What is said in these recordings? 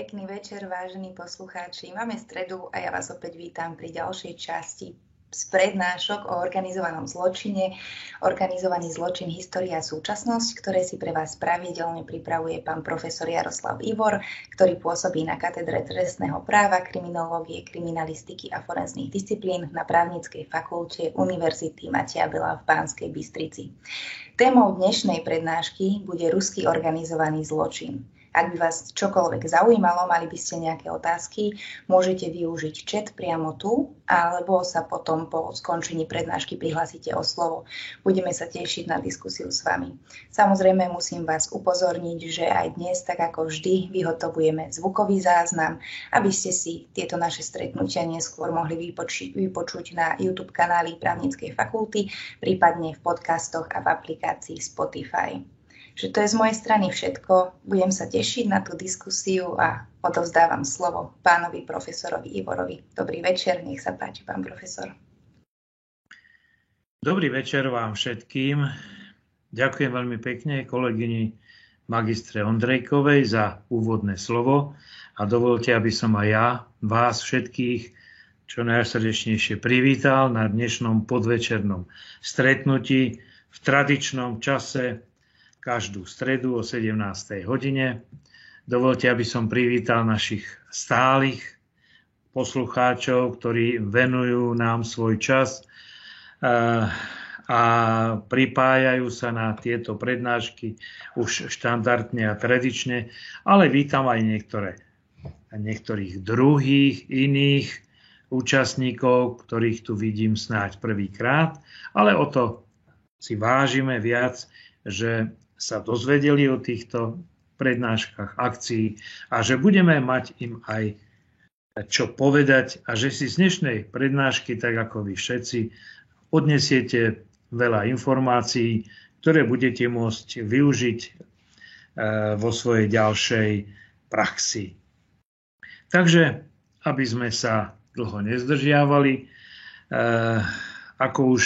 Pekný večer, vážení poslucháči. Máme stredu a ja vás opäť vítam pri ďalšej časti z prednášok o organizovanom zločine, organizovaný zločin, história a súčasnosť, ktoré si pre vás pravidelne pripravuje pán profesor Jaroslav Ivor, ktorý pôsobí na katedre trestného práva, kriminológie, kriminalistiky a forenzných disciplín na Právnickej fakulte Univerzity Mateja Bela v Banskej Bystrici. Témou dnešnej prednášky bude ruský organizovaný zločin. Ak by vás čokoľvek zaujímalo, mali by ste nejaké otázky, môžete využiť chat priamo tu, alebo sa potom po skončení prednášky prihlásite o slovo. Budeme sa tešiť na diskusiu s vami. Samozrejme musím vás upozorniť, že aj dnes, tak ako vždy, vyhotovujeme zvukový záznam, aby ste si tieto naše stretnutia neskôr mohli vypočuť na YouTube kanáli Právnickej fakulty, prípadne v podcastoch a v aplikácii Spotify. Že to je z mojej strany všetko. Budem sa tešiť na tú diskusiu a odovzdávam slovo pánovi profesorovi Ivorovi. Dobrý večer, nech sa páči, pán profesor. Dobrý večer vám všetkým. Ďakujem veľmi pekne kolegyni magistre Ondrejkovej za úvodné slovo a dovolte, aby som aj ja vás všetkých čo najsrdečnejšie privítal na dnešnom podvečernom stretnutí v tradičnom čase každú stredu o 17. hodine. Dovoľte, aby som privítal našich stálych poslucháčov, ktorí venujú nám svoj čas a pripájajú sa na tieto prednášky už štandardne a tradične, ale vítam aj niektorých druhých, iných účastníkov, ktorých tu vidím snáď prvýkrát, ale o to si vážime viac, že sa dozvedeli o týchto prednáškach, akcií a že budeme mať im aj čo povedať a že si z dnešnej prednášky, tak ako vy všetci, odnesiete veľa informácií, ktoré budete môcť využiť vo svojej ďalšej praxi. Takže, aby sme sa dlho nezdržiavali, ako už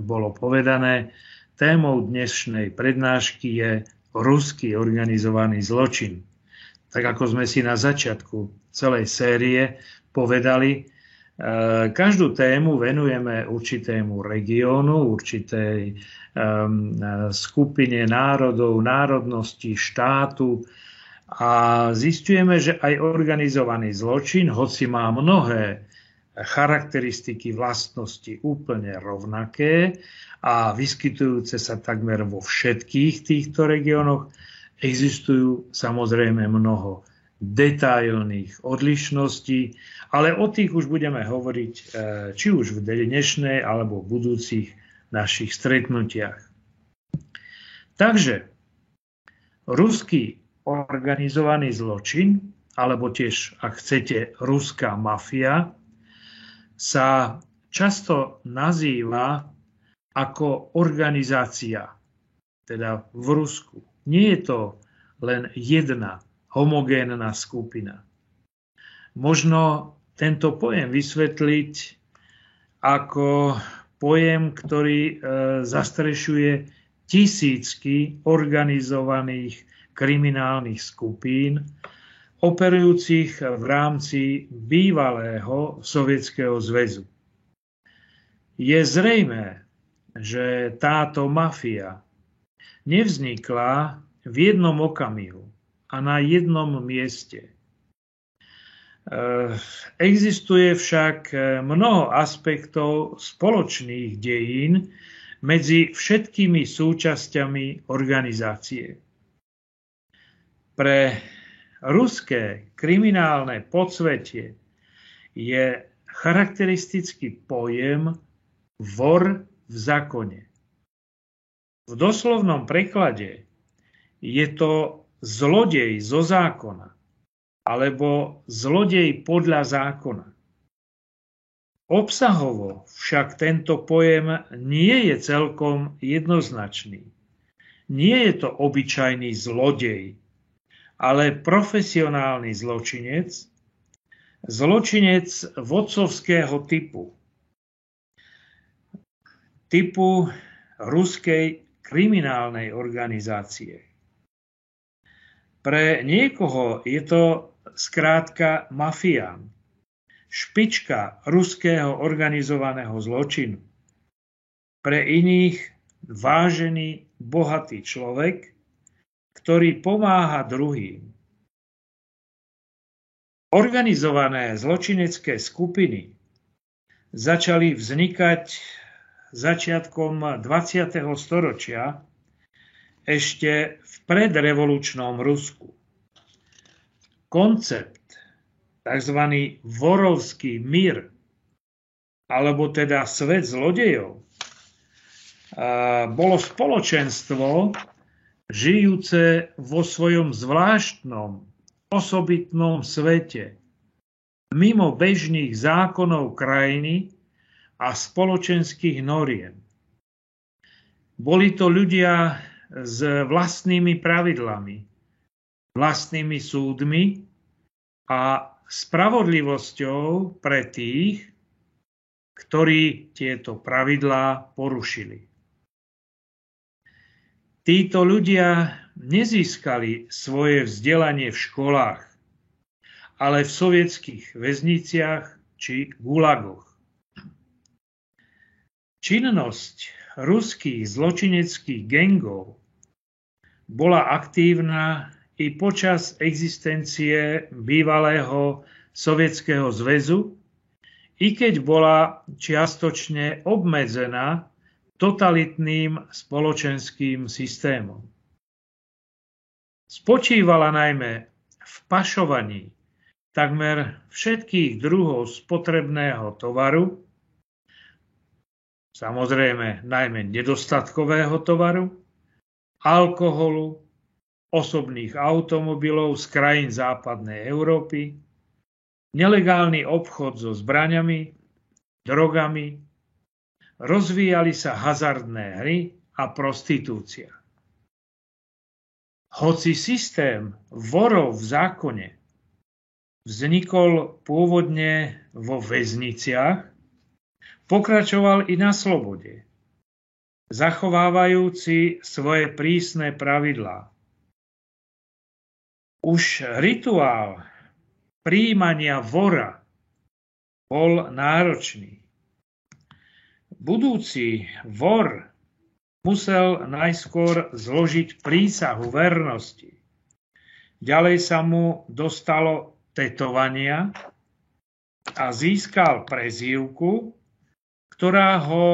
bolo povedané, témou dnešnej prednášky je ruský organizovaný zločin. Tak ako sme si na začiatku celej série povedali, každú tému venujeme určitému regiónu, určitej skupine národov, národnosti, štátu a zistujeme, že aj organizovaný zločin, hoci má mnohé charakteristiky, vlastnosti úplne rovnaké a vyskytujúce sa takmer vo všetkých týchto regiónoch, existujú samozrejme mnoho detailných odlišností, ale o tých už budeme hovoriť či už v dnešnej alebo v budúcich našich stretnutiach. Takže ruský organizovaný zločin, alebo tiež, ak chcete, ruská mafia, sa často nazýva ako organizácia, teda v Rusku. Nie je to len jedna homogénna skupina. Možno tento pojem vysvetliť ako pojem, ktorý zastrešuje tisícky organizovaných kriminálnych skupín, operujúcich v rámci bývalého Sovietskeho zväzu. Je zrejmé, že táto mafia nevznikla v jednom okamihu a na jednom mieste. Existuje však mnoho aspektov spoločných dejín medzi všetkými súčasťami organizácie. Pre ruské kriminálne podsvetie je charakteristický pojem vor v zákone. V doslovnom preklade je to zlodej zo zákona alebo zlodej podľa zákona. Obsahovo však tento pojem nie je celkom jednoznačný. Nie je to obyčajný zlodej, ale profesionálny zločinec, zločinec vodcovského typu ruskej kriminálnej organizácie. Pre niekoho je to skrátka mafia, špička ruského organizovaného zločinu. Pre iných vážený, bohatý človek, ktorý pomáha druhým. Organizované zločinecké skupiny začali vznikať začiatkom 20. storočia ešte v predrevolučnom Rusku. Koncept, tzv. Vorovský mír, alebo teda svet zlodejov, bolo spoločenstvo žijúce vo svojom zvláštnom, osobitnom svete, mimo bežných zákonov krajiny a spoločenských noriem. Boli to ľudia s vlastnými pravidlami, vlastnými súdmi a spravodlivosťou pre tých, ktorí tieto pravidlá porušili. Títo ľudia nezískali svoje vzdelanie v školách, ale v sovietských väzniciach či gulagoch. Činnosť ruských zločineckých gangov bola aktívna i počas existencie bývalého Sovietskeho zväzu, i keď bola čiastočne obmedzená totalitným spoločenským systémom. Spočívala najmä v pašovaní takmer všetkých druhov spotrebného tovaru, samozrejme najmä nedostatkového tovaru, alkoholu, osobných automobilov z krajín západnej Európy, nelegálny obchod so zbraňami, drogami, rozvíjali sa hazardné hry a prostitúcia. Hoci systém vorov v zákone vznikol pôvodne vo väzniciach, pokračoval i na slobode, zachovávajúci svoje prísne pravidlá. Už rituál prijímania vora bol náročný. Budúci vor musel najskôr zložiť prísahu vernosti. Ďalej sa mu dostalo tetovania a získal prezývku, ktorá ho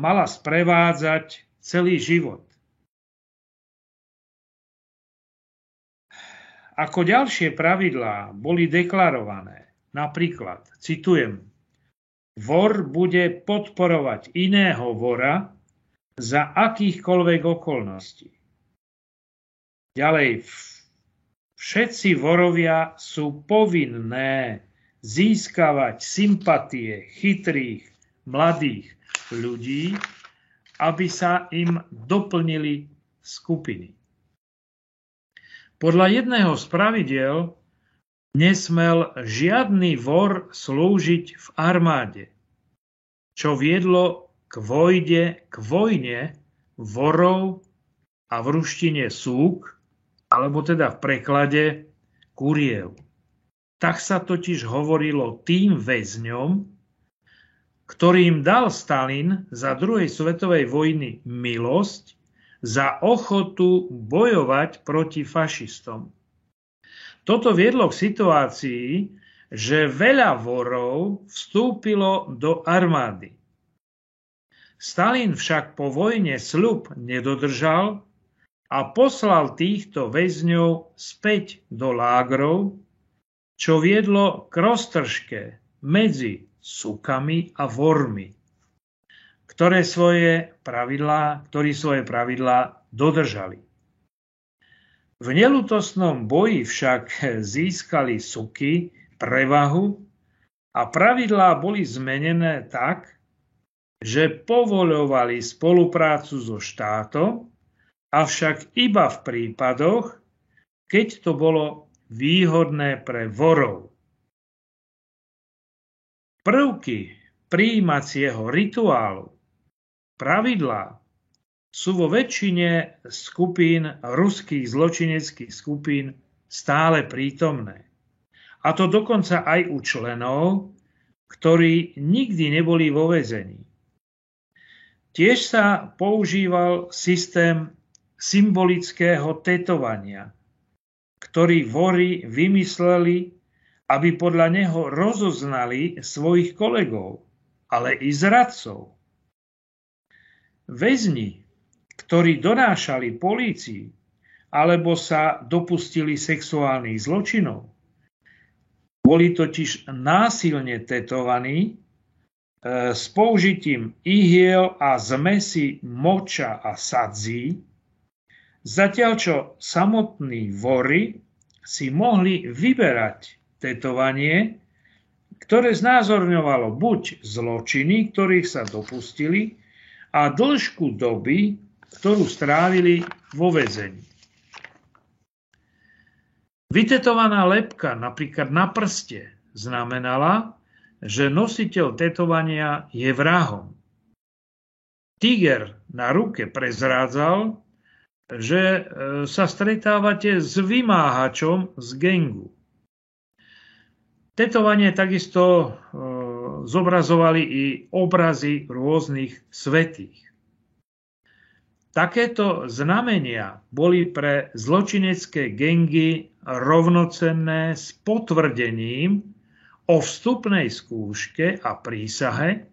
mala sprevádzať celý život. Ako ďalšie pravidlá boli deklarované, napríklad, citujem, vor bude podporovať iného vora za akýchkoľvek okolností. Ďalej, všetci vorovia sú povinné získavať sympatie chytrých, mladých ľudí, aby sa im doplnili skupiny. Podľa jedného z pravidiel nesmel žiadny vor slúžiť v armáde, čo viedlo k vojne vorov a v ruštine súk, alebo teda v preklade kuriev. Tak sa totiž hovorilo tým väzňom, ktorým dal Stalin za druhej svetovej vojny milosť za ochotu bojovať proti fašistom. Toto viedlo k situácii, že veľa vorov vstúpilo do armády. Stalin však po vojne sľub nedodržal a poslal týchto väzňov späť do lágrov, čo viedlo k roztržke medzi sukami a vormi, ktorí svoje pravidlá dodržali. V nelútostnom boji však získali suky prevahu a pravidlá boli zmenené tak, že povoľovali spoluprácu so štátom, avšak iba v prípadoch, keď to bolo výhodné pre vorov. Prvky prijímacieho rituálu, pravidlá sú vo väčšine skupín, ruských zločineckých skupín, stále prítomné. A to dokonca aj u členov, ktorí nikdy neboli vo väzení. Tiež sa používal systém symbolického tetovania, ktorý vori vymysleli, aby podľa neho rozoznali svojich kolegov, ale i zradcov. Väzni, ktorí donášali polícii alebo sa dopustili sexuálnych zločinov, boli totiž násilne tetovaní s použitím ihiel a zmesi moča a sadzí, zatiaľ čo samotní vori si mohli vyberať tetovanie, ktoré znázorňovalo buď zločiny, ktorých sa dopustili, a dĺžku doby, ktorú strávili vo väzení. Vytetovaná lebka napríklad na prste znamenala, že nositeľ tetovania je vrahom. Tiger na ruke prezrádzal, že sa stretávate s vymáhačom z gangu. Tetovanie takisto zobrazovali i obrazy rôznych svätých. Takéto znamenia boli pre zločinecké gangy rovnocenné s potvrdením o vstupnej skúške a prísahe,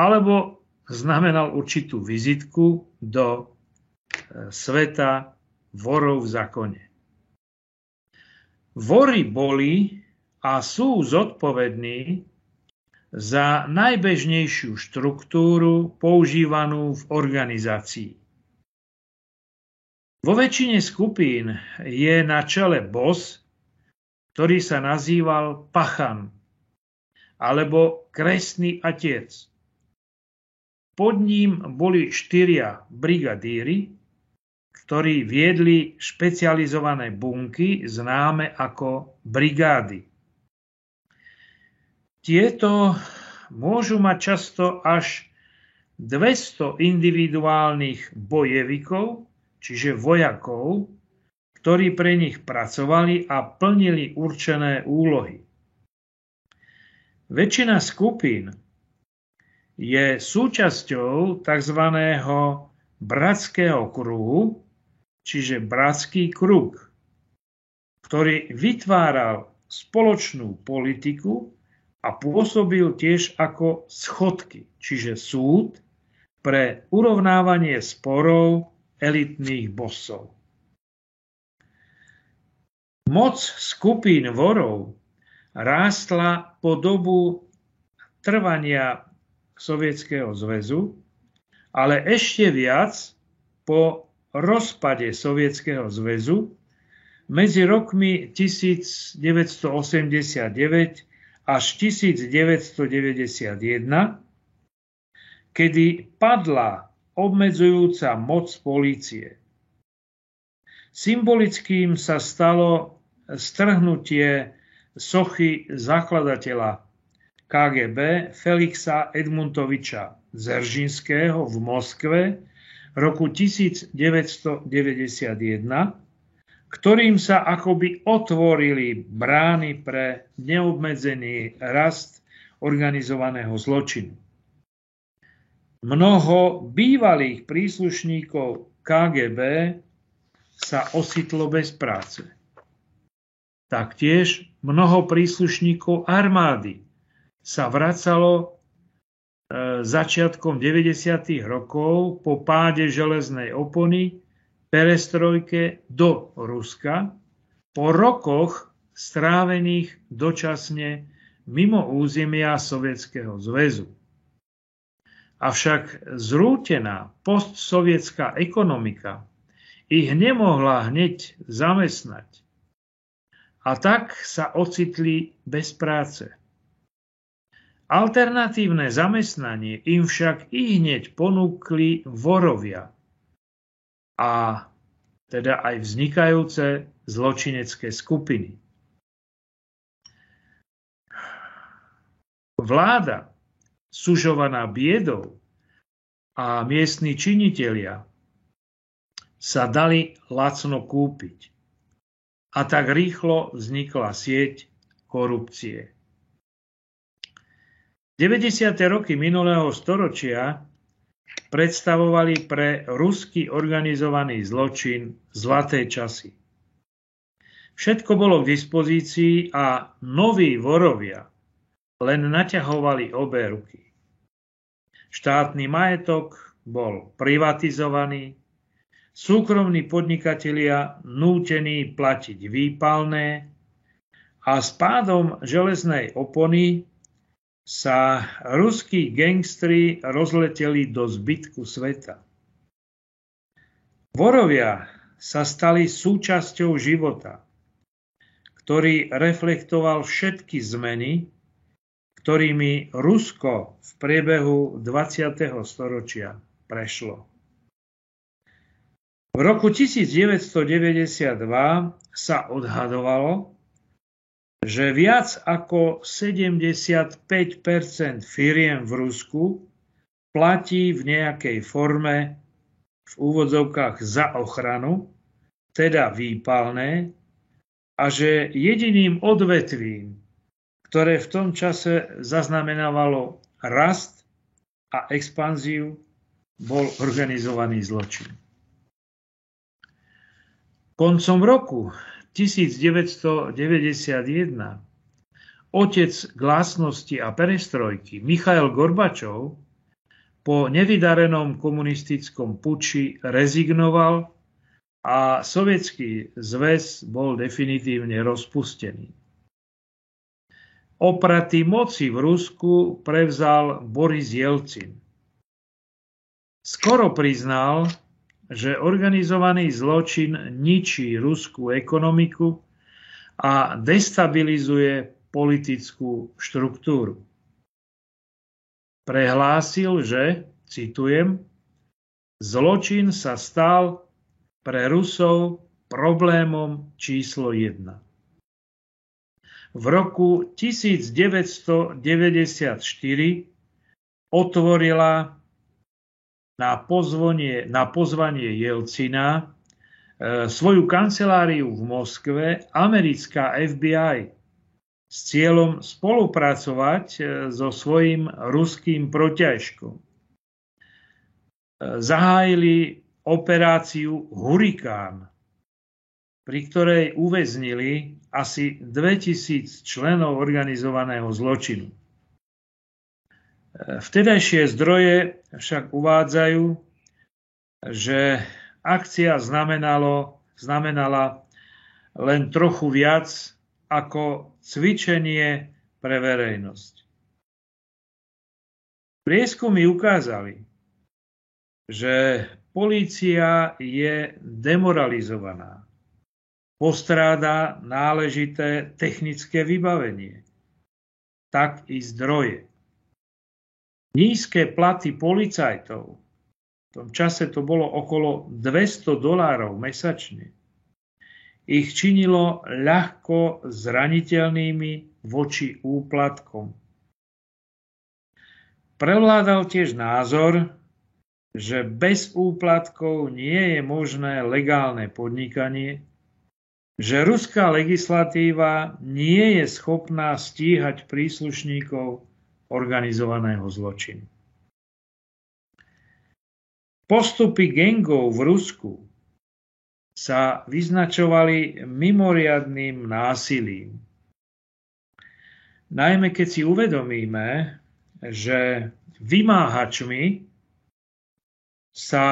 alebo znamenal určitú vizitku do sveta vorov v zákone. Vori boli a sú zodpovední za najbežnejšiu štruktúru používanú v organizácii. Vo väčšine skupín je na čele boss, ktorý sa nazýval pachan alebo kresný otec. Pod ním boli 4 brigadíri, ktorí viedli špecializované bunky známe ako brigády. Tieto môžu mať často až 200 individuálnych bojevikov, čiže vojakov, ktorí pre nich pracovali a plnili určené úlohy. Väčšina skupín je súčasťou tzv. Bratského kruhu, čiže bratský kruh, ktorý vytváral spoločnú politiku a pôsobil tiež ako schodky, čiže súd pre urovnávanie sporov elitných bossov. Moc skupín vorov rástla po dobu trvania Sovietskeho zväzu, ale ešte viac po rozpade Sovietskeho zväzu medzi rokmi 1989 až 1991, kedy padla obmedzujúca moc polície. Symbolickým sa stalo strhnutie sochy zakladateľa KGB Felixa Edmundoviča Žeržinského v Moskve roku 1991, ktorým sa akoby otvorili brány pre neobmedzený rast organizovaného zločinu. Mnoho bývalých príslušníkov KGB sa ocitlo bez práce. Taktiež mnoho príslušníkov armády sa vracalo začiatkom 90. rokov po páde železnej opony perestrojke do Ruska po rokoch strávených dočasne mimo územia Sovietskeho zväzu. Avšak zrútená postsovietská ekonomika ich nemohla hneď zamestnať a tak sa ocitli bez práce. Alternatívne zamestnanie im však ihneď ponúkli vorovia, a teda aj vznikajúce zločinecké skupiny. Vláda, sužovaná biedou, a miestni činitelia sa dali lacno kúpiť. A tak rýchlo vznikla sieť korupcie. 90. roky minulého storočia predstavovali pre ruský organizovaný zločin zlaté časy. Všetko bolo k dispozícii a noví vorovia len naťahovali obe ruky. Štátny majetok bol privatizovaný, súkromní podnikatelia nútení platiť výpalné a s pádom železnej opony sa ruskí gangstri rozleteli do zbytku sveta. Vorovia sa stali súčasťou života, ktorý reflektoval všetky zmeny, ktorými Rusko v priebehu 20. storočia prešlo. V roku 1992 sa odhadovalo, že viac ako 75% firiem v Rusku platí v nejakej forme v úvodzovkách za ochranu, teda výpalné, a že jediným odvetvím, ktoré v tom čase zaznamenávalo rast a expanziu, bol organizovaný zločin. Koncom roku 1991 otec glasnosti a perestrojky Michail Gorbačov po nevydarenom komunistickom puči rezignoval a Sovietský zväz bol definitívne rozpustený. Opraty moci v Rusku prevzal Boris Jelcin. Skoro priznal, že organizovaný zločin ničí ruskú ekonomiku a destabilizuje politickú štruktúru. Prehlásil, že, citujem, zločin sa stal pre Rusov problémom číslo 1. V roku 1994 otvorila na pozvanie Jelcina svoju kanceláriu v Moskve americká FBI s cieľom spolupracovať so svojím ruským protiažkom. Zahájili operáciu Hurikán, pri ktorej uväznili asi 2000 členov organizovaného zločinu. Vtedajšie zdroje však uvádzajú, že akcia znamenala len trochu viac ako cvičenie pre verejnosť. Prieskumy ukázali, že polícia je demoralizovaná, postráda náležité technické vybavenie, tak i zdroje. Nízke platy policajtov, v tom čase to bolo okolo $200 mesačne, ich činilo ľahko zraniteľnými voči úplatkom. Prevládal tiež názor, že bez úplatkov nie je možné legálne podnikanie, že ruská legislatíva nie je schopná stíhať príslušníkov organizovaného zločinu. Postupy gangov v Rusku sa vyznačovali mimoriadnym násilím. Najmä keď si uvedomíme, že vymáhačmi sa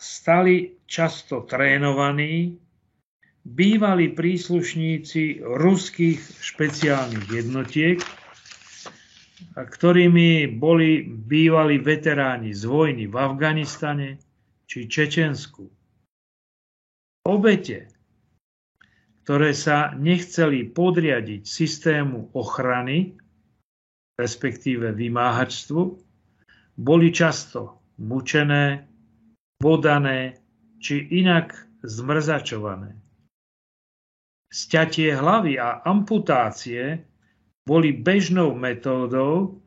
stali často trénovaní bývali príslušníci ruských špeciálnych jednotiek, ktorými boli bývali veteráni z vojny v Afganistane či Čečensku. Obete, ktoré sa nechceli podriadiť systému ochrany, respektíve vymáhačstvu, boli často mučené, bodané či inak zmrzačované. Sťatie hlavy a amputácie boli bežnou metódou,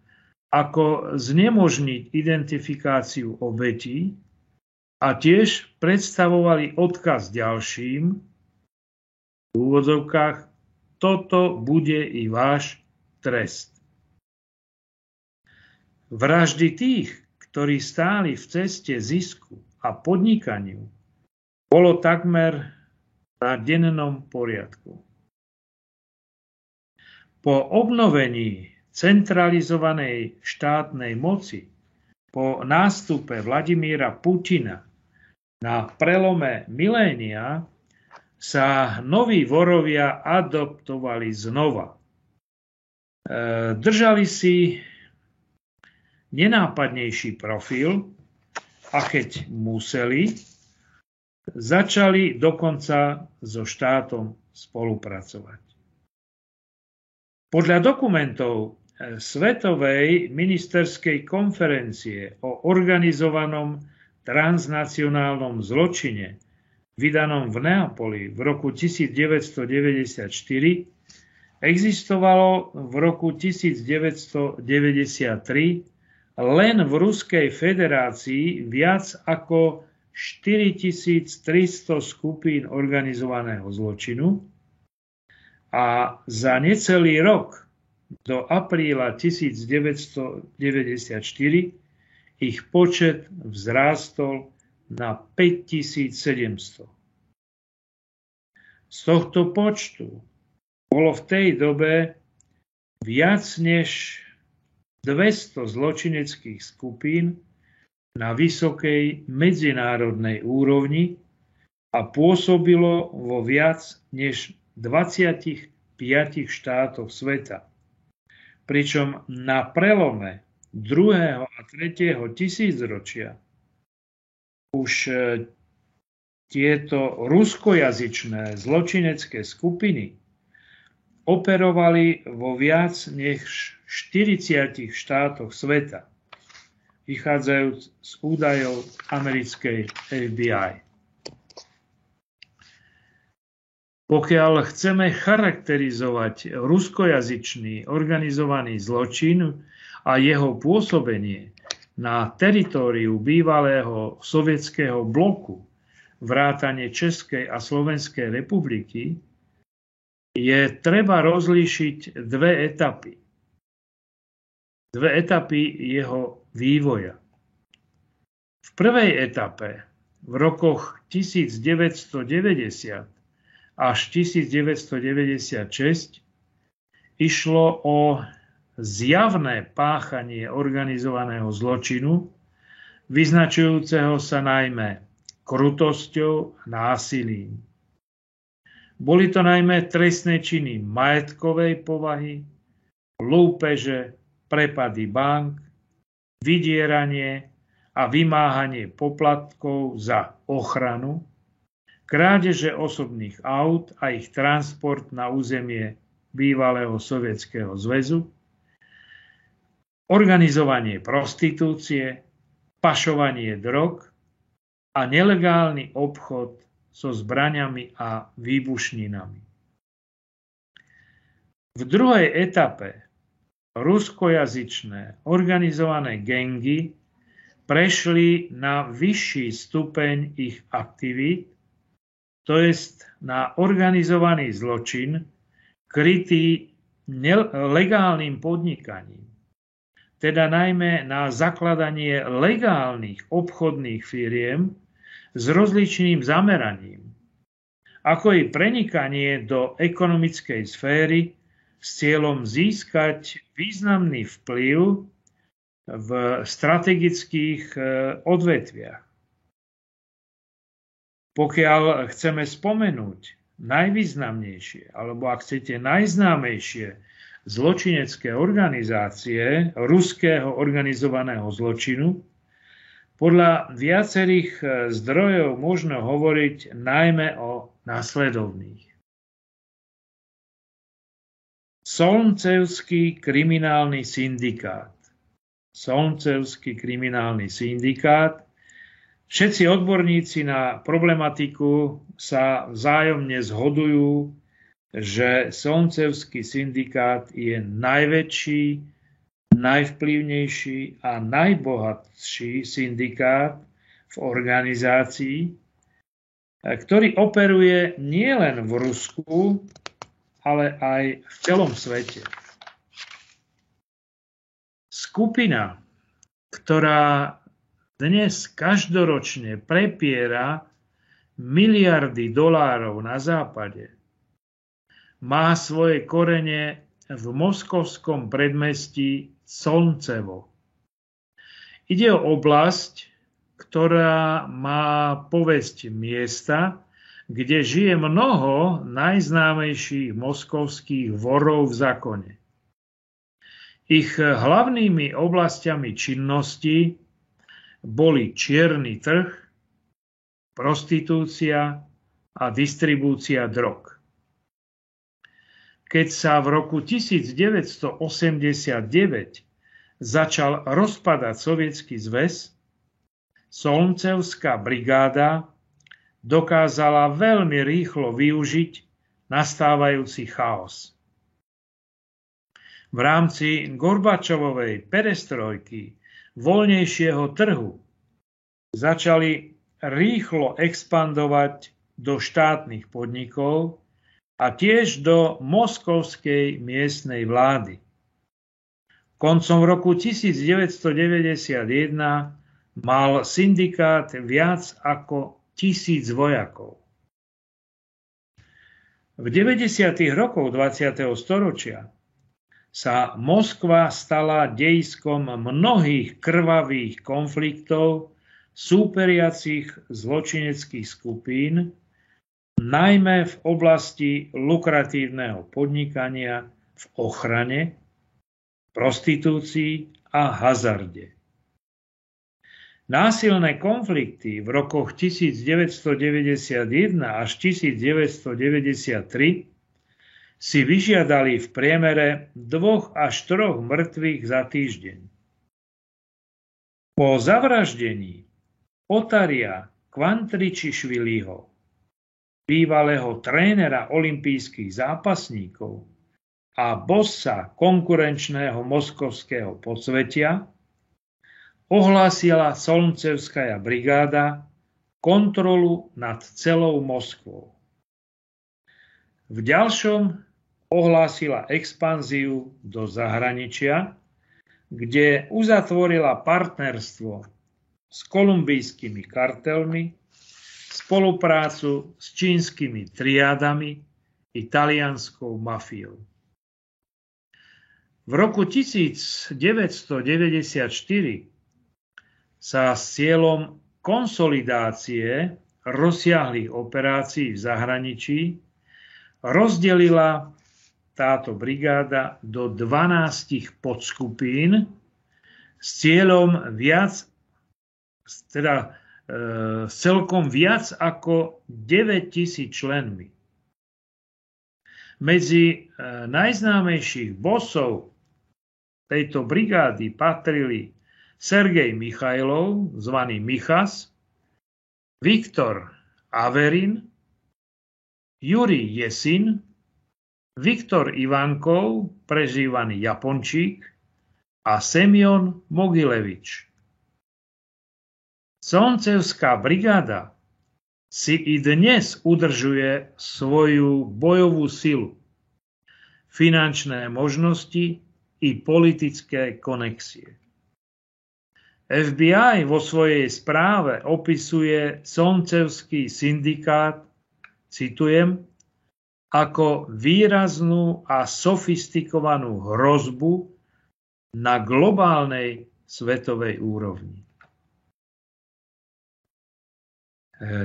ako znemožniť identifikáciu obetí a tiež predstavovali odkaz ďalším, v úvodzovkách, toto bude i váš trest. Vraždy tých, ktorí stáli v ceste zisku a podnikaniu, bolo takmer na dennom poriadku. Po obnovení centralizovanej štátnej moci po nástupe Vladimíra Putina na prelome milénia sa noví vorovia adoptovali znova. Držali si nenápadnejší profil a keď museli, začali dokonca so štátom spolupracovať. Podľa dokumentov Svetovej ministerskej konferencie o organizovanom transnacionálnom zločine, vydanom v Neapoli v roku 1994, existovalo v roku 1993 len v Ruskej federácii viac ako 4300 skupín organizovaného zločinu a za necelý rok do apríla 1994 ich počet vzrástol na 5700. Z tohto počtu bolo v tej dobe viac než 200 zločineckých skupín na vysokej medzinárodnej úrovni a pôsobilo vo viac než 25 štátoch sveta. Pričom na prelome 2. a 3. tisícročia už tieto ruskojazyčné zločinecké skupiny operovali vo viac než 40 štátoch sveta, vychádzajúc z údajov americkej FBI. Pokiaľ chceme charakterizovať ruskojazyčný organizovaný zločin a jeho pôsobenie na teritóriu bývalého sovietského bloku, vrátane Českej a Slovenskej republiky, je treba rozlíšiť dve etapy jeho vývoja. V prvej etape v rokoch 1990 až 1996 išlo o zjavné páchanie organizovaného zločinu, vyznačujúceho sa najmä krutosťou a násilím. Boli to najmä trestné činy majetkovej povahy, lúpeže, prepady bank, vydieranie a vymáhanie poplatkov za ochranu, krádeže osobných aut a ich transport na územie bývalého Sovietskeho zväzu, organizovanie prostitúcie, pašovanie drog a nelegálny obchod so zbraňami a výbušninami. V druhej etape ruskojazyčné organizované gangy prešli na vyšší stupeň ich aktivít, to jest na organizovaný zločin krytý legálnym podnikaním, teda najmä na zakladanie legálnych obchodných firiem s rozličným zameraním, ako i prenikanie do ekonomickej sféry s cieľom získať významný vplyv v strategických odvetviach. Pokiaľ chceme spomenúť najvýznamnejšie, alebo ak chcete najznámejšie zločinecké organizácie ruského organizovaného zločinu, podľa viacerých zdrojov možno hovoriť najmä o nasledovných. Solmcevský kriminálny syndikát. Všetci odborníci na problematiku sa vzájomne zhodujú, že Solmcevský syndikát je najväčší, najvplyvnejší a najbohatší syndikát v organizácii, ktorý operuje nielen v Rusku, ale aj v celom svete. Skupina, ktorá dnes každoročne prepiera miliardy dolárov na západe, má svoje korene v moskovskom predmestí Slncevo. Ide o oblasť, ktorá má povesť miesta, kde žije mnoho najznámejších moskovských vorov v zákone. Ich hlavnými oblastiami činnosti boli čierny trh, prostitúcia a distribúcia drog. Keď sa v roku 1989 začal rozpadať Sovietský zväz, Slncevská brigáda dokázala veľmi rýchlo využiť nastávajúci chaos. V rámci Gorbačovovej perestrojky voľnejšieho trhu začali rýchlo expandovať do štátnych podnikov a tiež do moskovskej miestnej vlády. Koncom roku 1991 mal syndikát viac ako 1000 vojakov. V 90. rokoch 20. storočia sa Moskva stala dejiskom mnohých krvavých konfliktov súperiacich zločineckých skupín, najmä v oblasti lukratívneho podnikania v ochrane, prostitúcii a hazarde. Násilné konflikty v rokoch 1991 až 1993 si vyžiadali v priemere 2 až 3 mŕtvych za týždeň. Po zavraždení Otaria Kvantričišviliho, bývalého trénera olympijských zápasníkov a bossa konkurenčného moskovského podsvetia, ohlásila Slncevská brigáda kontrolu nad celou Moskvou. V ďalšom ohlásila expanziu do zahraničia, kde uzatvorila partnerstvo s kolumbijskými kartelmi, spoluprácu s čínskymi triádami i talianskou mafiou. V roku 1994 sa s cieľom konsolidácie rozsiahlych operácií v zahraničí rozdelila táto brigáda do 12 podskupín s cieľom celkom viac ako 9 000 členmi. Medzi najznámejších bossov tejto brigády patrili Sergej Michajlov, zvaný Michas, Viktor Averin, Juri Jesin, Viktor Ivankov, prezývaný Japončík, a Semyon Mogilevič. Slncevská brigáda si i dnes udržuje svoju bojovú silu, finančné možnosti i politické konexie. FBI vo svojej správe opisuje Slncevský syndikát, citujem, ako výraznú a sofistikovanú hrozbu na globálnej svetovej úrovni.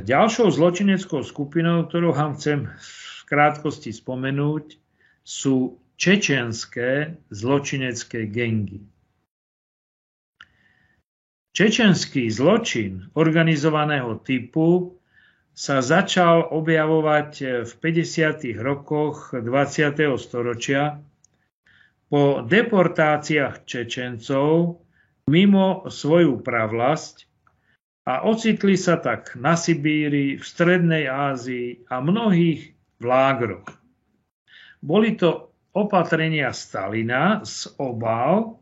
Ďalšou zločineckou skupinou, ktorú vám chcem v krátkosti spomenúť, sú čečenské zločinecké gengy. Čečenský zločin organizovaného typu sa začal objavovať v 50. rokoch 20. storočia po deportáciách Čečencov mimo svoju pravlasť, a ocitli sa tak na Sibíri, v Strednej Ázii a mnohých v lágroch. Boli to opatrenia Stalina z obáv,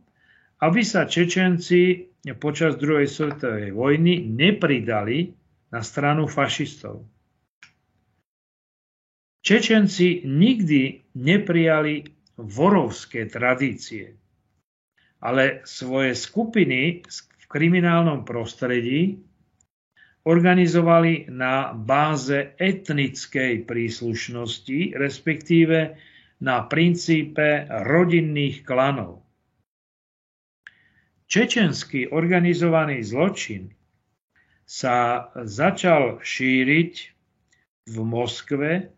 aby sa Čečenci počas druhej svetovej vojny nepridali na stranu fašistov. Čečenci nikdy neprijali vorovské tradície, ale svoje skupiny v kriminálnom prostredí organizovali na báze etnickej príslušnosti, respektíve na princípe rodinných klanov. Čečenský organizovaný zločin sa začal šíriť v Moskve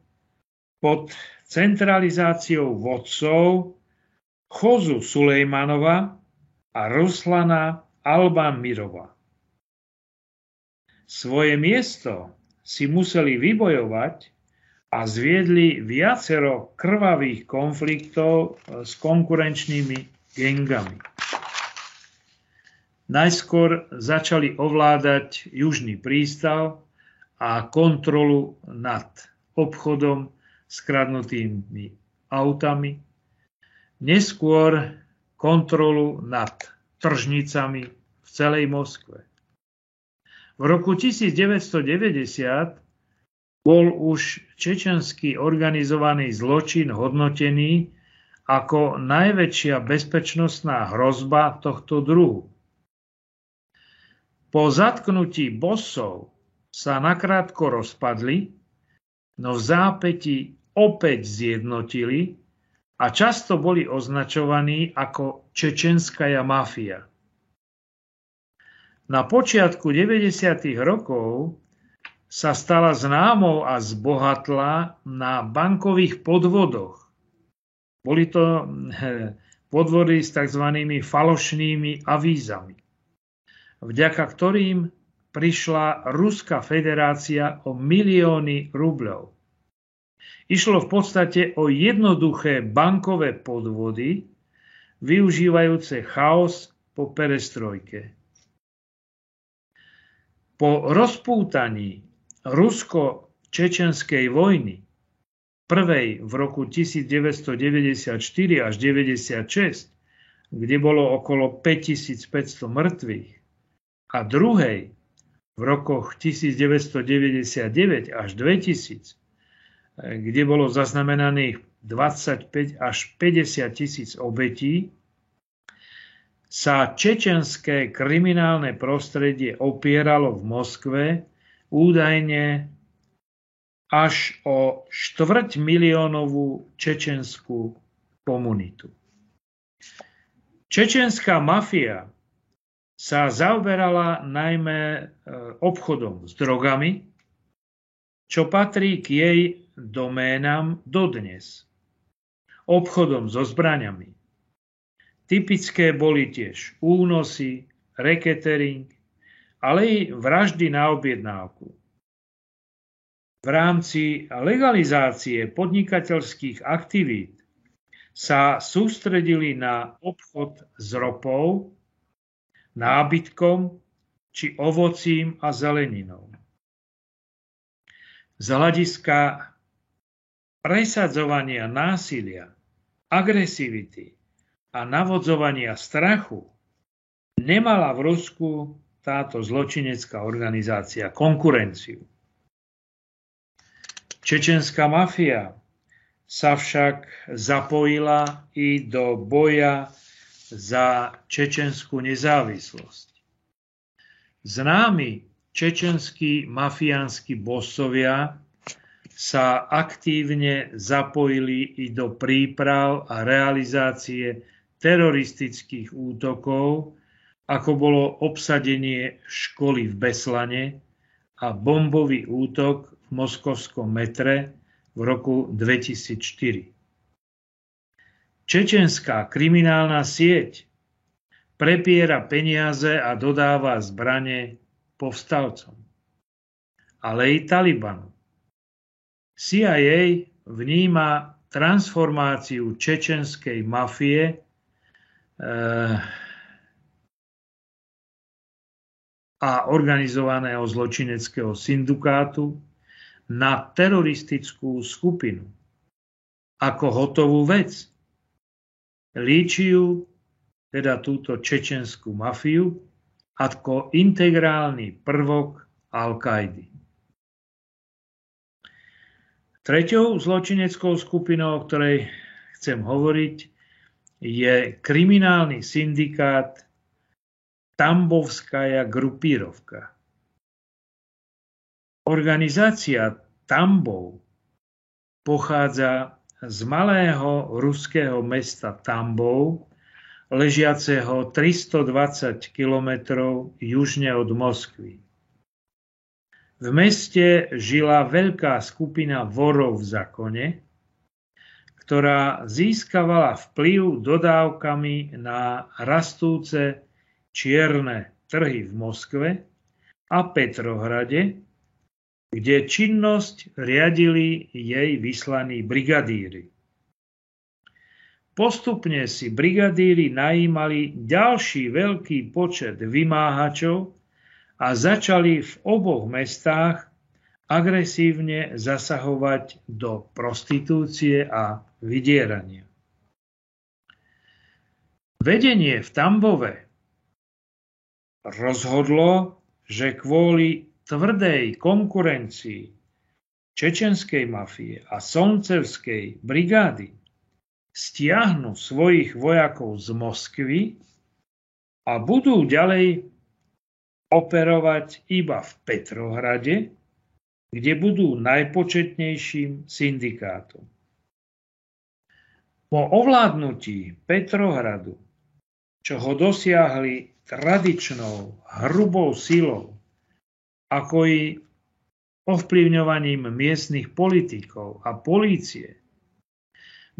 pod centralizáciou vodcov Chozu Suleymanova a Ruslana Albámirova. Svoje miesto si museli vybojovať a zviedli viacero krvavých konfliktov s konkurenčnými gangami. Najskôr začali ovládať južný prístav a kontrolu nad obchodom s kradnutými autami, neskôr kontrolu nad tržnicami v celej Moskve. V roku 1990 bol už čečenský organizovaný zločin hodnotený ako najväčšia bezpečnostná hrozba tohto druhu. Po zatknutí bosov sa nakrátko rozpadli, no v zápäti opäť zjednotili a často boli označovaní ako čečenská mafia. Na počiatku 90. rokov sa stala známou a zbohatla na bankových podvodoch. Boli to podvody s tzv. Falošnými avízami, vďaka ktorým prišla Ruská federácia o milióny rubľov. Išlo v podstate o jednoduché bankové podvody, využívajúce chaos po perestrojke. Po rozpútaní rusko-čečenskej vojny, prvej v roku 1994 až 1996, kde bolo okolo 5500 mŕtvych, a druhej v rokoch 1999 až 2000, kde bolo zaznamenaných 25 až 50 tisíc obetí, sa čečenské kriminálne prostredie opieralo v Moskve údajne až o 4 miliónovú čečenskú komunitu. Čečenská mafia sa zaoberala najmä obchodom s drogami, čo patrí k jej doménam dodnes, obchodom so zbraňami. Typické boli tiež únosy, reketering, ale i vraždy na objednávku. V rámci legalizácie podnikateľských aktivít sa sústredili na obchod s ropou, nábytkom či ovocím a zeleninou. Z hľadiska presadzovania násilia, agresivity a navodzovania strachu nemala v Rusku táto zločinecká organizácia konkurenciu. Čečenská mafia sa však zapojila i do boja za čečenskú nezávislosť. Známi čečenskí mafiánsky bossovia sa aktívne zapojili i do príprav a realizácie teroristických útokov, ako bolo obsadenie školy v Beslane a bombový útok v moskovskom metre v roku 2004. Čečenská kriminálna sieť prepiera peniaze a dodáva zbrane povstalcom, ale i Talibanu. CIA vníma transformáciu čečenskej mafie a organizovaného zločineckého syndikátu na teroristickú skupinu ako hotovú vec. Líči ju teda túto čečenskú mafiu, ako integrálny prvok Al-Kaidy. Treťou zločineckou skupinou, o ktorej chcem hovoriť, je kriminálny syndikát Tambovská grupírovka. Organizácia Tambov pochádza z malého ruského mesta Tambov, ležiaceho 320 km južne od Moskvy. V meste žila veľká skupina vorov v zákone, ktorá získavala vplyv dodávkami na rastúce čierne trhy v Moskve a Petrohrade, kde činnosť riadili jej vyslaní brigadíri. Postupne si brigadíri najímali ďalší veľký počet vymáhačov a začali v oboch mestách agresívne zasahovať do prostitúcie a vydierania. Vedenie v Tambove rozhodlo, že kvôli tvrdej konkurencii čečenskej mafie a solncevskej brigády stiahnu svojich vojakov z Moskvy a budú ďalej operovať iba v Petrohrade, kde budú najpočetnejším syndikátom. Po ovládnutí Petrohradu, čo ho dosiahli tradičnou hrubou silou, ako i ovplyvňovaním miestnych politikov a polície,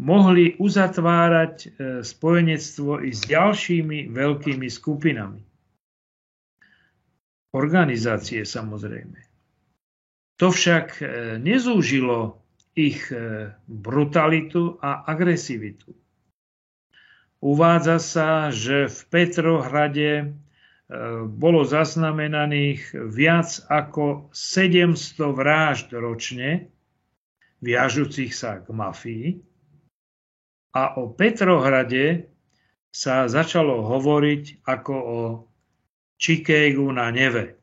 mohli uzatvárať spojenectvo i s ďalšími veľkými skupinami. Organizácie samozrejme. To však nezúžilo ich brutalitu a agresivitu. Uvádza sa, že v Petrohrade bolo zaznamenaných viac ako 700 vražd ročne, viažúcich sa k mafii. A o Petrohrade sa začalo hovoriť ako o Čikégu na neve.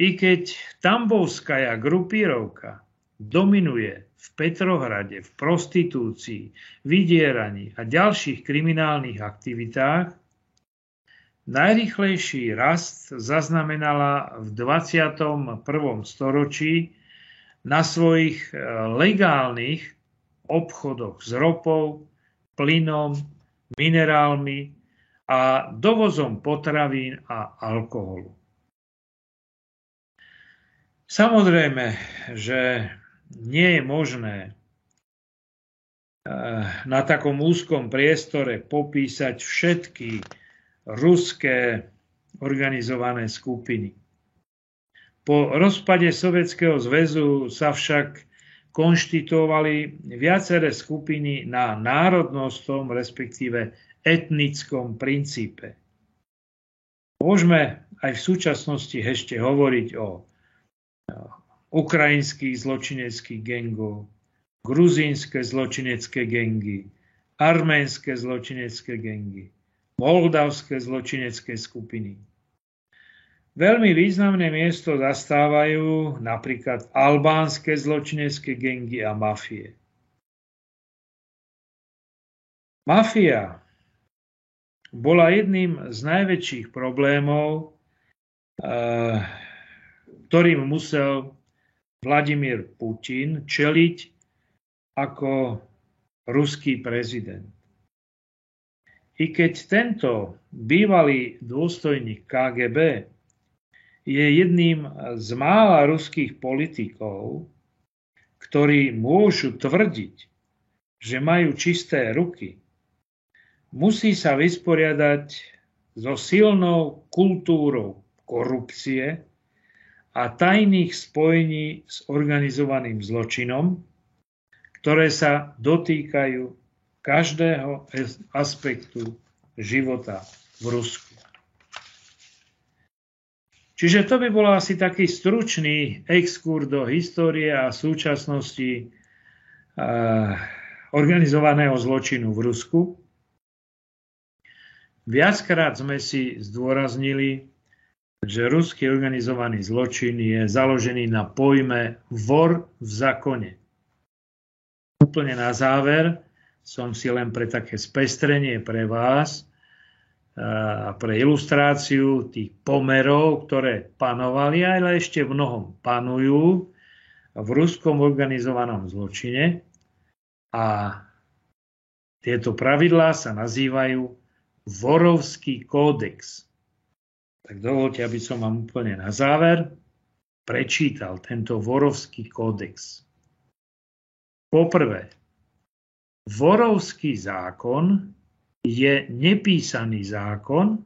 I keď Tambovská grupírovka dominuje v Petrohrade v prostitúcii, vydieraní a ďalších kriminálnych aktivitách, najrýchlejší rast zaznamenala v 21. storočí na svojich legálnych obchodoch s ropou, plynom, minerálmi a dovozom potravín a alkoholu. Samozrejme, že nie je možné na takom úzkom priestore popísať všetky ruské organizované skupiny. Po rozpade Sovietskeho zväzu sa však konštituovali viaceré skupiny na národnostnom, respektíve etnickom princípe. Môžeme aj v súčasnosti ešte hovoriť o ukrajinských zločineckých gengov, gruzínske zločinecké gengy, arménske zločinecké gengy, moldavské zločinecké skupiny. Veľmi významné miesto zastávajú napríklad albánske zločinecké gengy a mafie. Mafia bola jedným z najväčších problémov, ktorým musel Vladimír Putin čeliť ako ruský prezident. I keď tento bývalý dôstojník KGB je jedným z mála ruských politikov, ktorí môžu tvrdiť, že majú čisté ruky, musí sa vysporiadať so silnou kultúrou korupcie a tajných spojení s organizovaným zločinom, ktoré sa dotýkajú každého aspektu života v Rusku. Čiže to by bol asi taký stručný exkurs do histórie a súčasnosti organizovaného zločinu v Rusku. Viackrát sme si zdôraznili, že ruský organizovaný zločin je založený na pojme vor v zákone. Úplne na záver som si len pre také spestrenie pre vás a pre ilustráciu tých pomerov, ktoré panovali, ale ešte v mnohom panujú v ruskom organizovanom zločine. A tieto pravidlá sa nazývajú vorovský kódex. Tak dovolte, aby som vám úplne na záver prečítal tento vorovský kódex. Poprvé, vorovský zákon je nepísaný zákon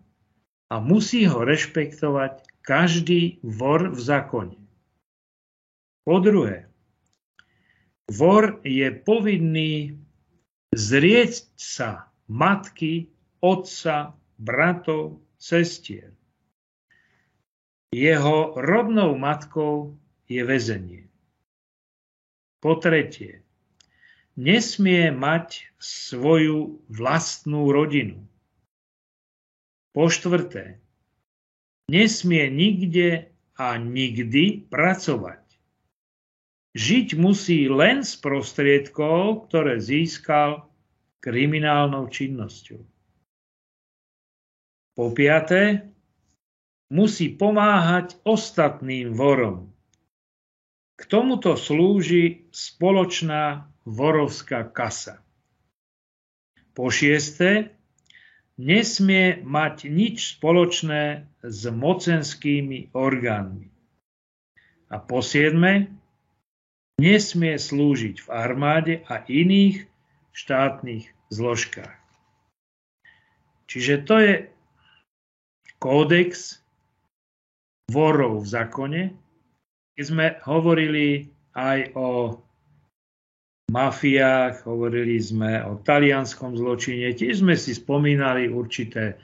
a musí ho rešpektovať každý vor v zákone. Po druhé, vor je povinný zrieť sa matky, otca, bratov, sestier. Jeho rodnou matkou je väzenie. Po tretie, nesmie mať svoju vlastnú rodinu. Po štvrté, nesmie nikde a nikdy pracovať. Žiť musí len z prostriedkov, ktoré získal kriminálnou činnosťou. Po piaté, musí pomáhať ostatným vorom. K tomuto slúži spoločná vorovská kasa. Po šieste, nesmie mať nič spoločné s mocenskými orgánmi. A po siedme, nesmie slúžiť v armáde a iných štátnych zložkách. Čiže to je kódex vorov v zákone, keď sme hovorili aj o mafiách, hovorili sme o talianskom zločine, tiež sme si spomínali určité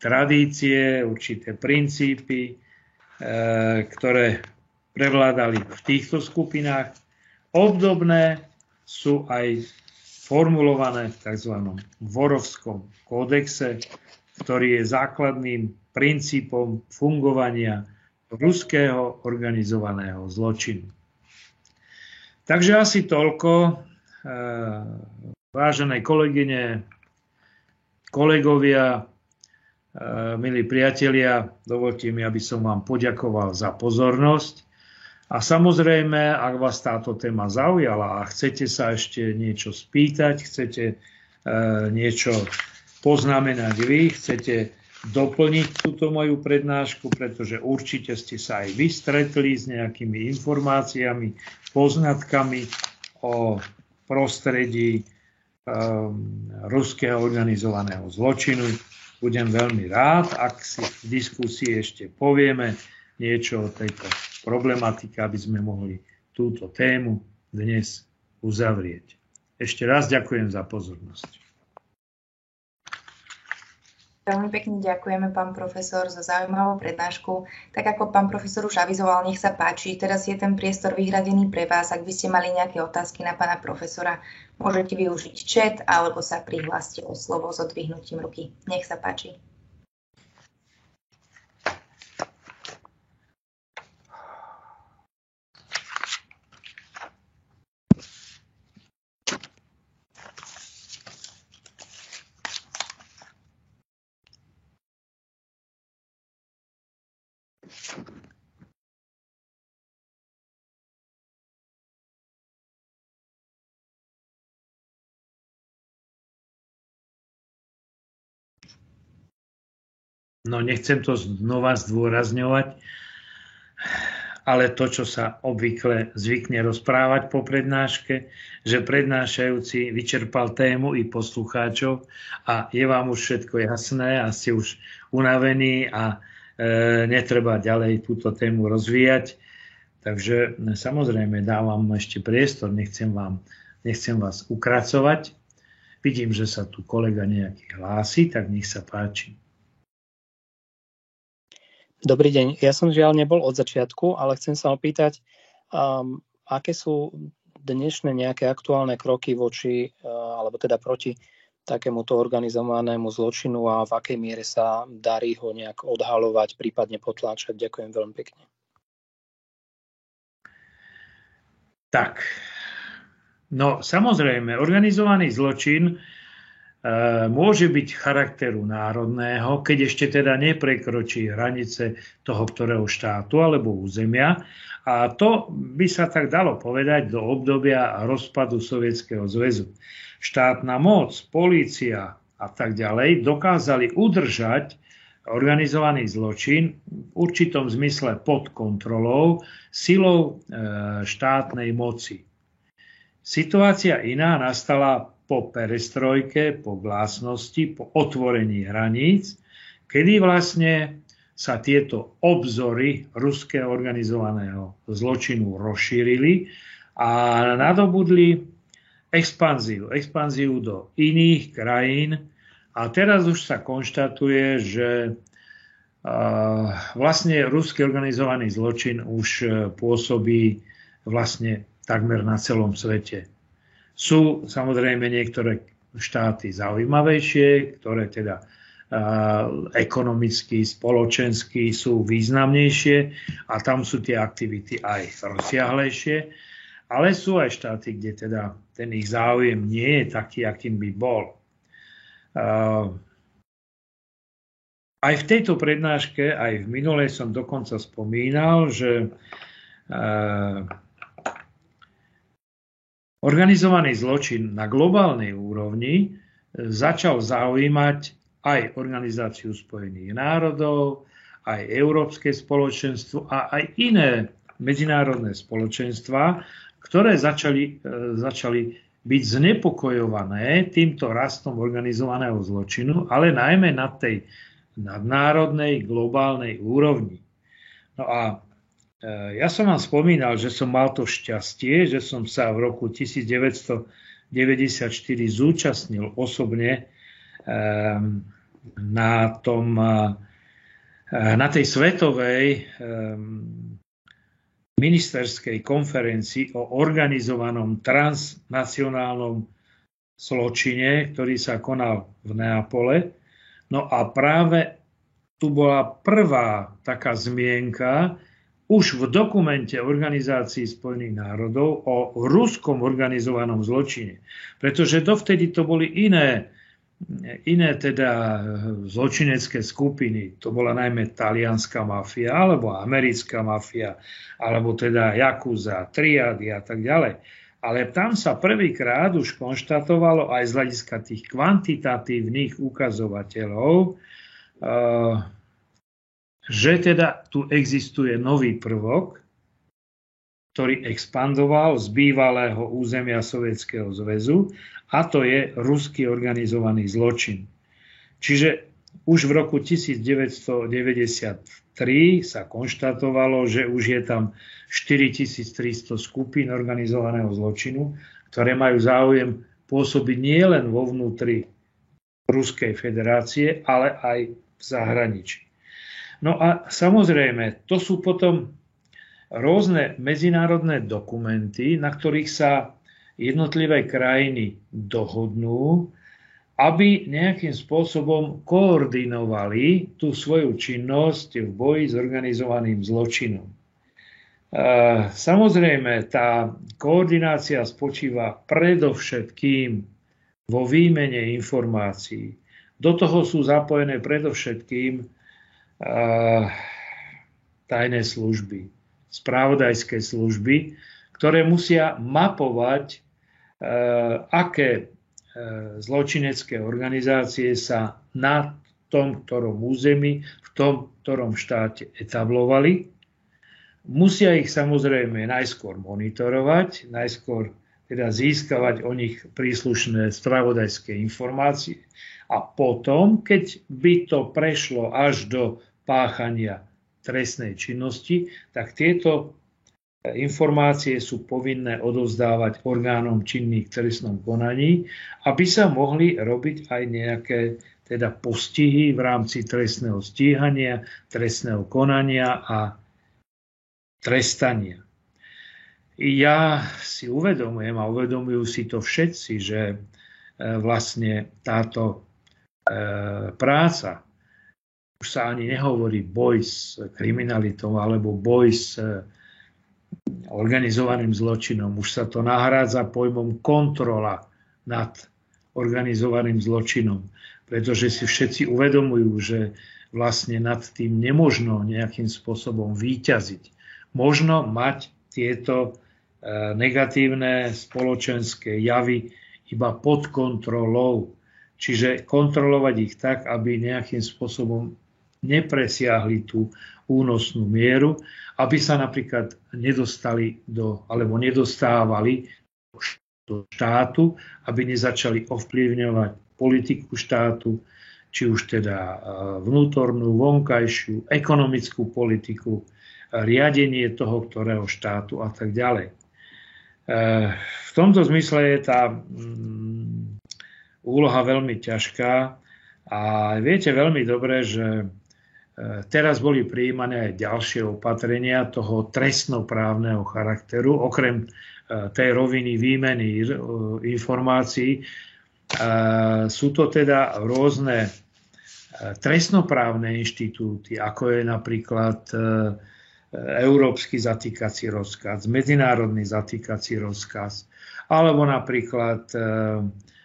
tradície, určité princípy, ktoré prevládali v týchto skupinách. Obdobné sú aj formulované v tzv. Vorovskom kódexe, ktorý je základným princípom fungovania ruského organizovaného zločinu. Takže asi toľko, vážené kolegyne, kolegovia, milí priatelia, dovolte mi, aby som vám poďakoval za pozornosť. A samozrejme, ak vás táto téma zaujala a chcete sa ešte niečo spýtať, chcete niečo poznamenať vy, chcete doplniť túto moju prednášku, pretože určite ste sa aj vy stretli s nejakými informáciami, poznatkami o prostredí ruského organizovaného zločinu. Budem veľmi rád, ak si v diskusii ešte povieme niečo o tejto problematike, aby sme mohli túto tému dnes uzavrieť. Ešte raz ďakujem za pozornosť. Veľmi pekne ďakujeme, pán profesor, za zaujímavú prednášku. Tak ako pán profesor už avizoval, nech sa páči. Teraz je ten priestor vyhradený pre vás. Ak by ste mali nejaké otázky na pána profesora, môžete využiť chat alebo sa prihláste o slovo s odvihnutím ruky. Nech sa páči. No, nechcem to znova zdôrazňovať, ale to, čo sa obvykle zvykne rozprávať po prednáške, že prednášajúci vyčerpal tému i poslucháčov a je vám už všetko jasné a ste už unavení a netreba ďalej túto tému rozvíjať. Takže samozrejme dávam ešte priestor, nechcem vás ukracovať. Vidím, že sa tu kolega nejaký hlási, tak nech sa páči. Dobrý deň, ja som žiaľ nebol od začiatku, ale chcem sa opýtať, aké sú dnešné nejaké aktuálne kroky voči, alebo teda proti takémuto organizovanému zločinu a v akej miere sa darí ho nejak odhaľovať, prípadne potláčať. Ďakujem veľmi pekne. Tak, no samozrejme, organizovaný zločin môže byť charakteru národného, keď ešte teda neprekročí hranice toho, ktorého štátu alebo územia. A to by sa tak dalo povedať do obdobia rozpadu Sovietskeho zväzu. Štátna moc, polícia a tak ďalej dokázali udržať organizovaný zločin v určitom zmysle pod kontrolou silou štátnej moci. Situácia iná nastala po perestrojke, po vlastnosti, po otvorení hraníc, kedy vlastne sa tieto obzory ruského organizovaného zločinu rozšírili a nadobudli expanziu do iných krajín. A teraz už sa konštatuje, že vlastne ruský organizovaný zločin už pôsobí vlastne takmer na celom svete. Sú samozrejme niektoré štáty zaujímavejšie, ktoré teda ekonomicky, spoločensky sú významnejšie a tam sú tie aktivity aj rozsiahlejšie, ale sú aj štáty, kde teda ten ich záujem nie je taký, akým by bol. Aj v tejto prednáške, aj v minulej som dokonca spomínal, že organizovaný zločin na globálnej úrovni začal zaujímať aj Organizáciu spojených národov, aj Európske spoločenstvo a aj iné medzinárodné spoločenstvá, ktoré začali byť znepokojované týmto rastom organizovaného zločinu, ale najmä na tej nadnárodnej, globálnej úrovni. No a ja som vám spomínal, že som mal to šťastie, že som sa v roku 1994 zúčastnil osobne na tej svetovej ministerskej konferencii o organizovanom transnacionálnom zločine, ktorý sa konal v Neapole. No a práve tu bola prvá taká zmienka už v dokumente Organizácií spojených národov o ruskom organizovanom zločine. Pretože dovtedy to boli iné teda zločinecké skupiny. To bola najmä talianská mafia alebo americká mafia alebo teda jakuza, triády a tak ďalej. Ale tam sa prvýkrát už konštatovalo aj z hľadiska tých kvantitatívnych ukazovateľov, že teda tu existuje nový prvok, ktorý expandoval z bývalého územia Sovietskeho zväzu, a to je ruský organizovaný zločin. Čiže už v roku 1993 sa konštatovalo, že už je tam 4300 skupín organizovaného zločinu, ktoré majú záujem pôsobiť nielen vo vnútri Ruskej federácie, ale aj v zahraničí. No a samozrejme, to sú potom rôzne medzinárodné dokumenty, na ktorých sa jednotlivé krajiny dohodnú, aby nejakým spôsobom koordinovali tú svoju činnosť v boji s organizovaným zločinom. Samozrejme, tá koordinácia spočíva predovšetkým vo výmene informácií. Do toho sú zapojené predovšetkým tajné služby, spravodajské služby, ktoré musia mapovať, aké zločinecké organizácie sa na tom, ktorom území, v tom, ktorom štáte etablovali. Musia ich samozrejme najskôr monitorovať, najskôr teda získavať o nich príslušné spravodajské informácie a potom, keď by to prešlo až do páchania trestnej činnosti, tak tieto informácie sú povinné odovzdávať orgánom činným v trestnom konaní, aby sa mohli robiť aj nejaké teda postihy v rámci trestného stíhania, trestného konania a trestania. Ja si uvedomujem a uvedomujú si to všetci, že vlastne táto práca, už sa ani nehovorí boj s kriminalitou alebo boj s organizovaným zločinom, už sa to nahrádza pojmom kontrola nad organizovaným zločinom, pretože si všetci uvedomujú, že vlastne nad tým nemožno nejakým spôsobom víťaziť. Možno mať tieto negatívne spoločenské javy iba pod kontrolou, čiže kontrolovať ich tak, aby nejakým spôsobom nepresiahli tú únosnú mieru, aby sa napríklad nedostávali do štátu, aby nezačali ovplyvňovať politiku štátu, či už teda vnútornú, vonkajšiu, ekonomickú politiku, riadenie toho, ktorého štátu a tak ďalej. V tomto zmysle je tá úloha veľmi ťažká a viete veľmi dobre, že teraz boli prijímané aj ďalšie opatrenia toho trestnoprávneho charakteru, okrem tej roviny výmeny informácií. Sú to teda rôzne trestnoprávne inštitúty, ako je napríklad Európsky zatýkací rozkaz, Medzinárodný zatýkací rozkaz, alebo napríklad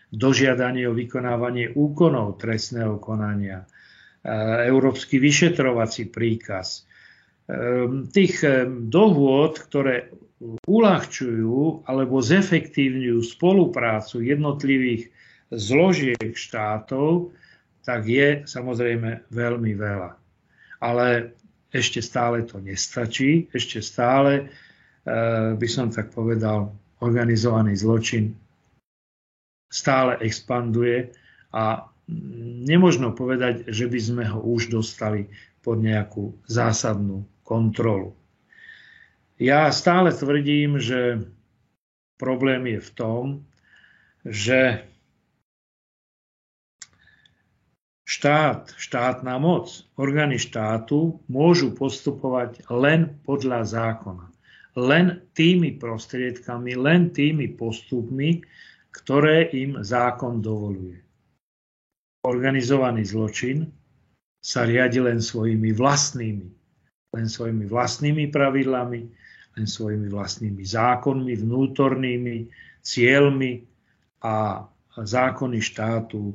dožiadanie o vykonávanie úkonov trestného konania, Európsky vyšetrovací príkaz. Tých dohôd, ktoré uľahčujú alebo zefektívňujú spoluprácu jednotlivých zložiek štátov, tak je samozrejme veľmi veľa. Ale ešte stále to nestačí, ešte stále, by som tak povedal, organizovaný zločin stále expanduje a nemožno povedať, že by sme ho už dostali pod nejakú zásadnú kontrolu. Ja stále tvrdím, že problém je v tom, že štátna moc, orgány štátu môžu postupovať len podľa zákona. Len tými prostriedkami, len tými postupmi, ktoré im zákon dovoluje. Organizovaný zločin sa riadi len svojimi vlastnými pravidlami, len svojimi vlastnými zákonmi, vnútornými cieľmi a zákony štátu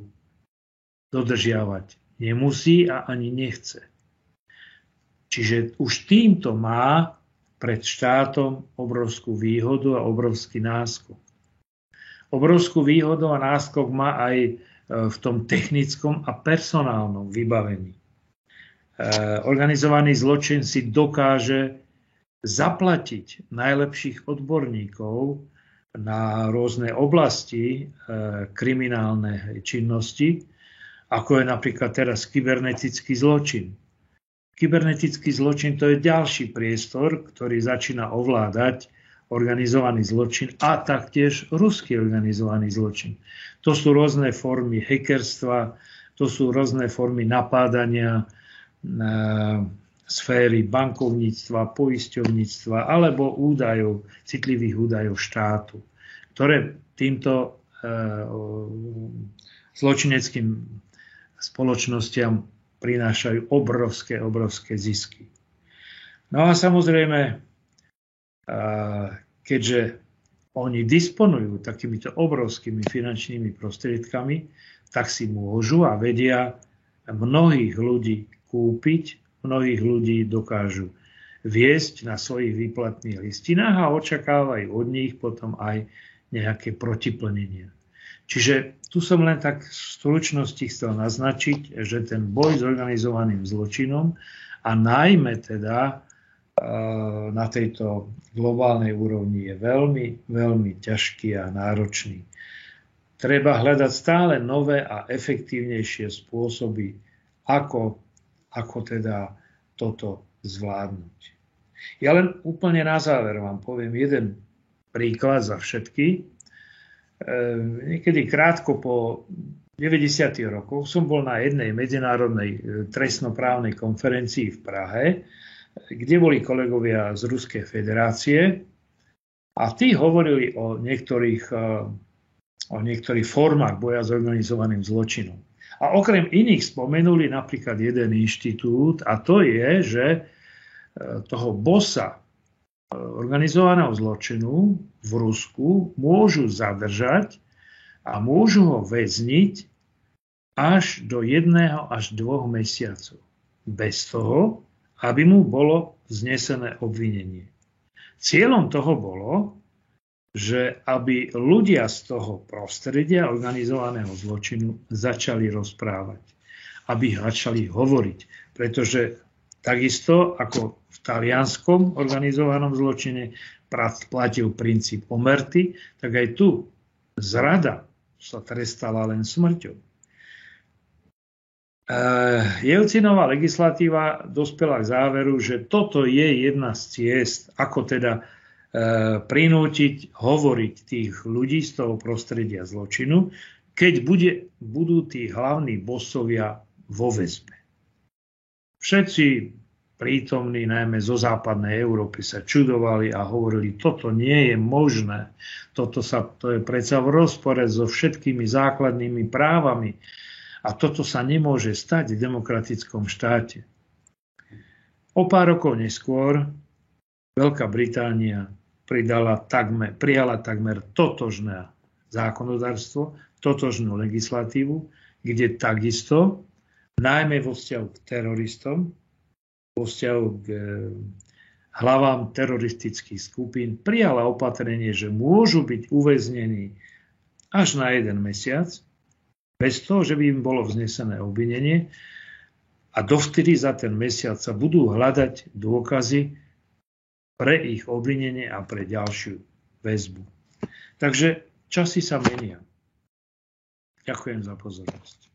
dodržiavať nemusí a ani nechce. Čiže už týmto má pred štátom obrovskú výhodu a obrovský náskok. Obrovskú výhodu a náskok má aj v tom technickom a personálnom vybavení. Organizovaný zločin si dokáže zaplatiť najlepších odborníkov na rôzne oblasti kriminálnej činnosti, ako je napríklad teraz kybernetický zločin. Kybernetický zločin, to je ďalší priestor, ktorý začína ovládať organizovaný zločin a taktiež ruský organizovaný zločin. To sú rôzne formy hackerstva, to sú rôzne formy napádania sféry bankovníctva, poisťovníctva alebo údajov, citlivých údajov štátu, ktoré týmto zločineckým spoločnostiam prinášajú obrovské zisky. No a samozrejme, keďže oni disponujú takýmito obrovskými finančnými prostriedkami, tak si môžu a vedia mnohých ľudí kúpiť, mnohých ľudí dokážu viesť na svojich výplatných listinách a očakávajú od nich potom aj nejaké protiplnenia. Čiže tu som len tak v stručnosti chcel naznačiť, že ten boj s organizovaným zločinom a najmä teda na tejto globálnej úrovni je veľmi, veľmi ťažký a náročný. Treba hľadať stále nové a efektívnejšie spôsoby, ako teda toto zvládnuť. Ja len úplne na záver vám poviem jeden príklad za všetky. Niekedy krátko po 90. rokoch som bol na jednej medzinárodnej trestnoprávnej konferencii v Prahe, kde boli kolegovia z Ruskej federácie a tí hovorili o niektorých o niektorých formách boja s organizovaným zločinom. A okrem iných spomenuli napríklad jeden inštitút, a to je, že toho bossa organizovaného zločinu v Rusku môžu zadržať a môžu ho väzniť až do 1 až 2 mesiacov. Bez toho, aby mu bolo vznesené obvinenie. Cieľom toho bolo, že aby ľudia z toho prostredia organizovaného zločinu začali rozprávať, aby začali hovoriť. Pretože takisto ako v talianskom organizovanom zločine platil princíp omerty, tak aj tu zrada sa trestala len smrťou. Jelcinová legislatíva dospela k záveru, že toto je jedna z ciest, ako teda prinútiť hovoriť tých ľudí z toho prostredia zločinu, keď budú tí hlavní bossovia vo väzbe. Všetci prítomní, najmä zo západnej Európy, sa čudovali a hovorili, toto nie je možné, to je predsa v rozpore so všetkými základnými právami, a toto sa nemôže stať v demokratickom štáte. O pár rokov neskôr Veľká Británia prijala takmer totožné zákonodárstvo, totožnú legislatívu, kde takisto, najmä vo vzťahu k teroristom, vo vzťahu k hlavám teroristických skupín, prijala opatrenie, že môžu byť uväznení až na 1 mesiac, bez toho, že by im bolo vznesené obvinenie, a dovtedy za ten mesiac sa budú hľadať dôkazy pre ich obvinenie a pre ďalšiu väzbu. Takže časy sa menia. Ďakujem za pozornosť.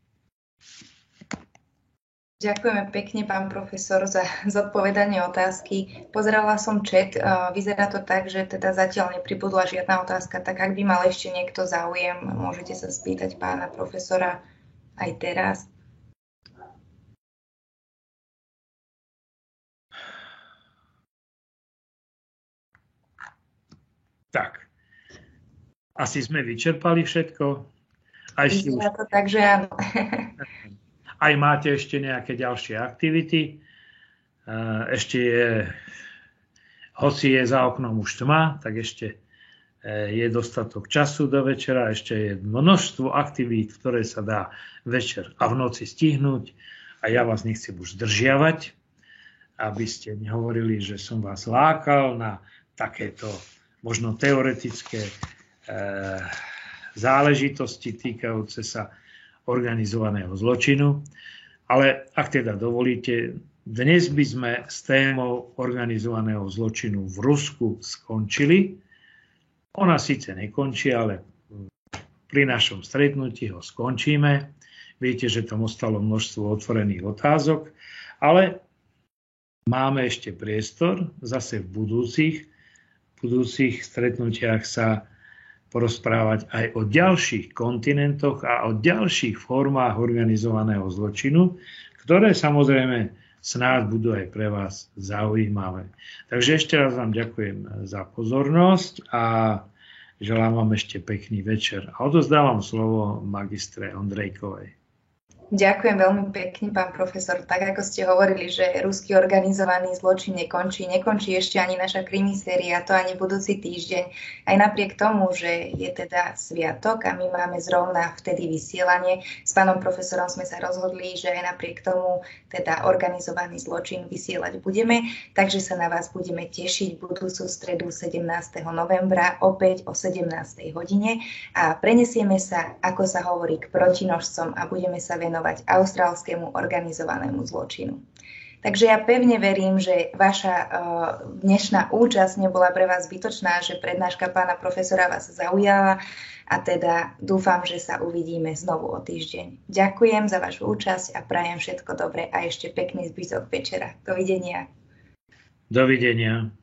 Ďakujeme pekne, pán profesor, za zodpovedanie otázky. Pozerala som chat, vyzerá to tak, že teda zatiaľ nepribudla žiadna otázka, tak ak by mal ešte niekto záujem, môžete sa spýtať pána profesora aj teraz. Tak, asi sme vyčerpali všetko. Vyzerá to tak, že áno. Aj máte ešte nejaké ďalšie aktivity. Hoci je za oknom už tma, tak ešte je dostatok času do večera, ešte je množstvo aktivít, ktoré sa dá večer a v noci stihnúť. A ja vás nechcem už zdržiavať, aby ste nehovorili, že som vás lákal na takéto možno teoretické záležitosti týkajúce sa organizovaného zločinu. Ale ak teda dovolíte, dnes by sme s témou organizovaného zločinu v Rusku skončili. Ona síce nekončí, ale pri našom stretnutí ho skončíme. Viete, že tam ostalo množstvo otvorených otázok, ale máme ešte priestor. Zase v budúcich stretnutiach sa porozprávať aj o ďalších kontinentoch a o ďalších formách organizovaného zločinu, ktoré samozrejme snáď budú aj pre vás zaujímavé. Takže ešte raz vám ďakujem za pozornosť a želám vám ešte pekný večer. A odozdávam slovo magistre Ondrejkovej. Ďakujem veľmi pekne, pán profesor. Tak ako ste hovorili, že ruský organizovaný zločin nekončí ešte ani naša krimiséria, to ani budúci týždeň. Aj napriek tomu, že je teda sviatok a my máme zrovna vtedy vysielanie, s pánom profesorom sme sa rozhodli, že aj napriek tomu teda organizovaný zločin vysielať budeme, takže sa na vás budeme tešiť budúcu stredu 17. novembra opäť o 17. hodine a prenesieme sa, ako sa hovorí, k protinožcom a budeme sa venovať austrálskému organizovanému zločinu. Takže ja pevne verím, že vaša dnešná účasť nebola pre vás zbytočná, že prednáška pána profesora vás zaujala a teda dúfam, že sa uvidíme znovu o týždeň. Ďakujem za vašu účasť a prajem všetko dobré a ešte pekný zbytok večera. Dovidenia. Dovidenia.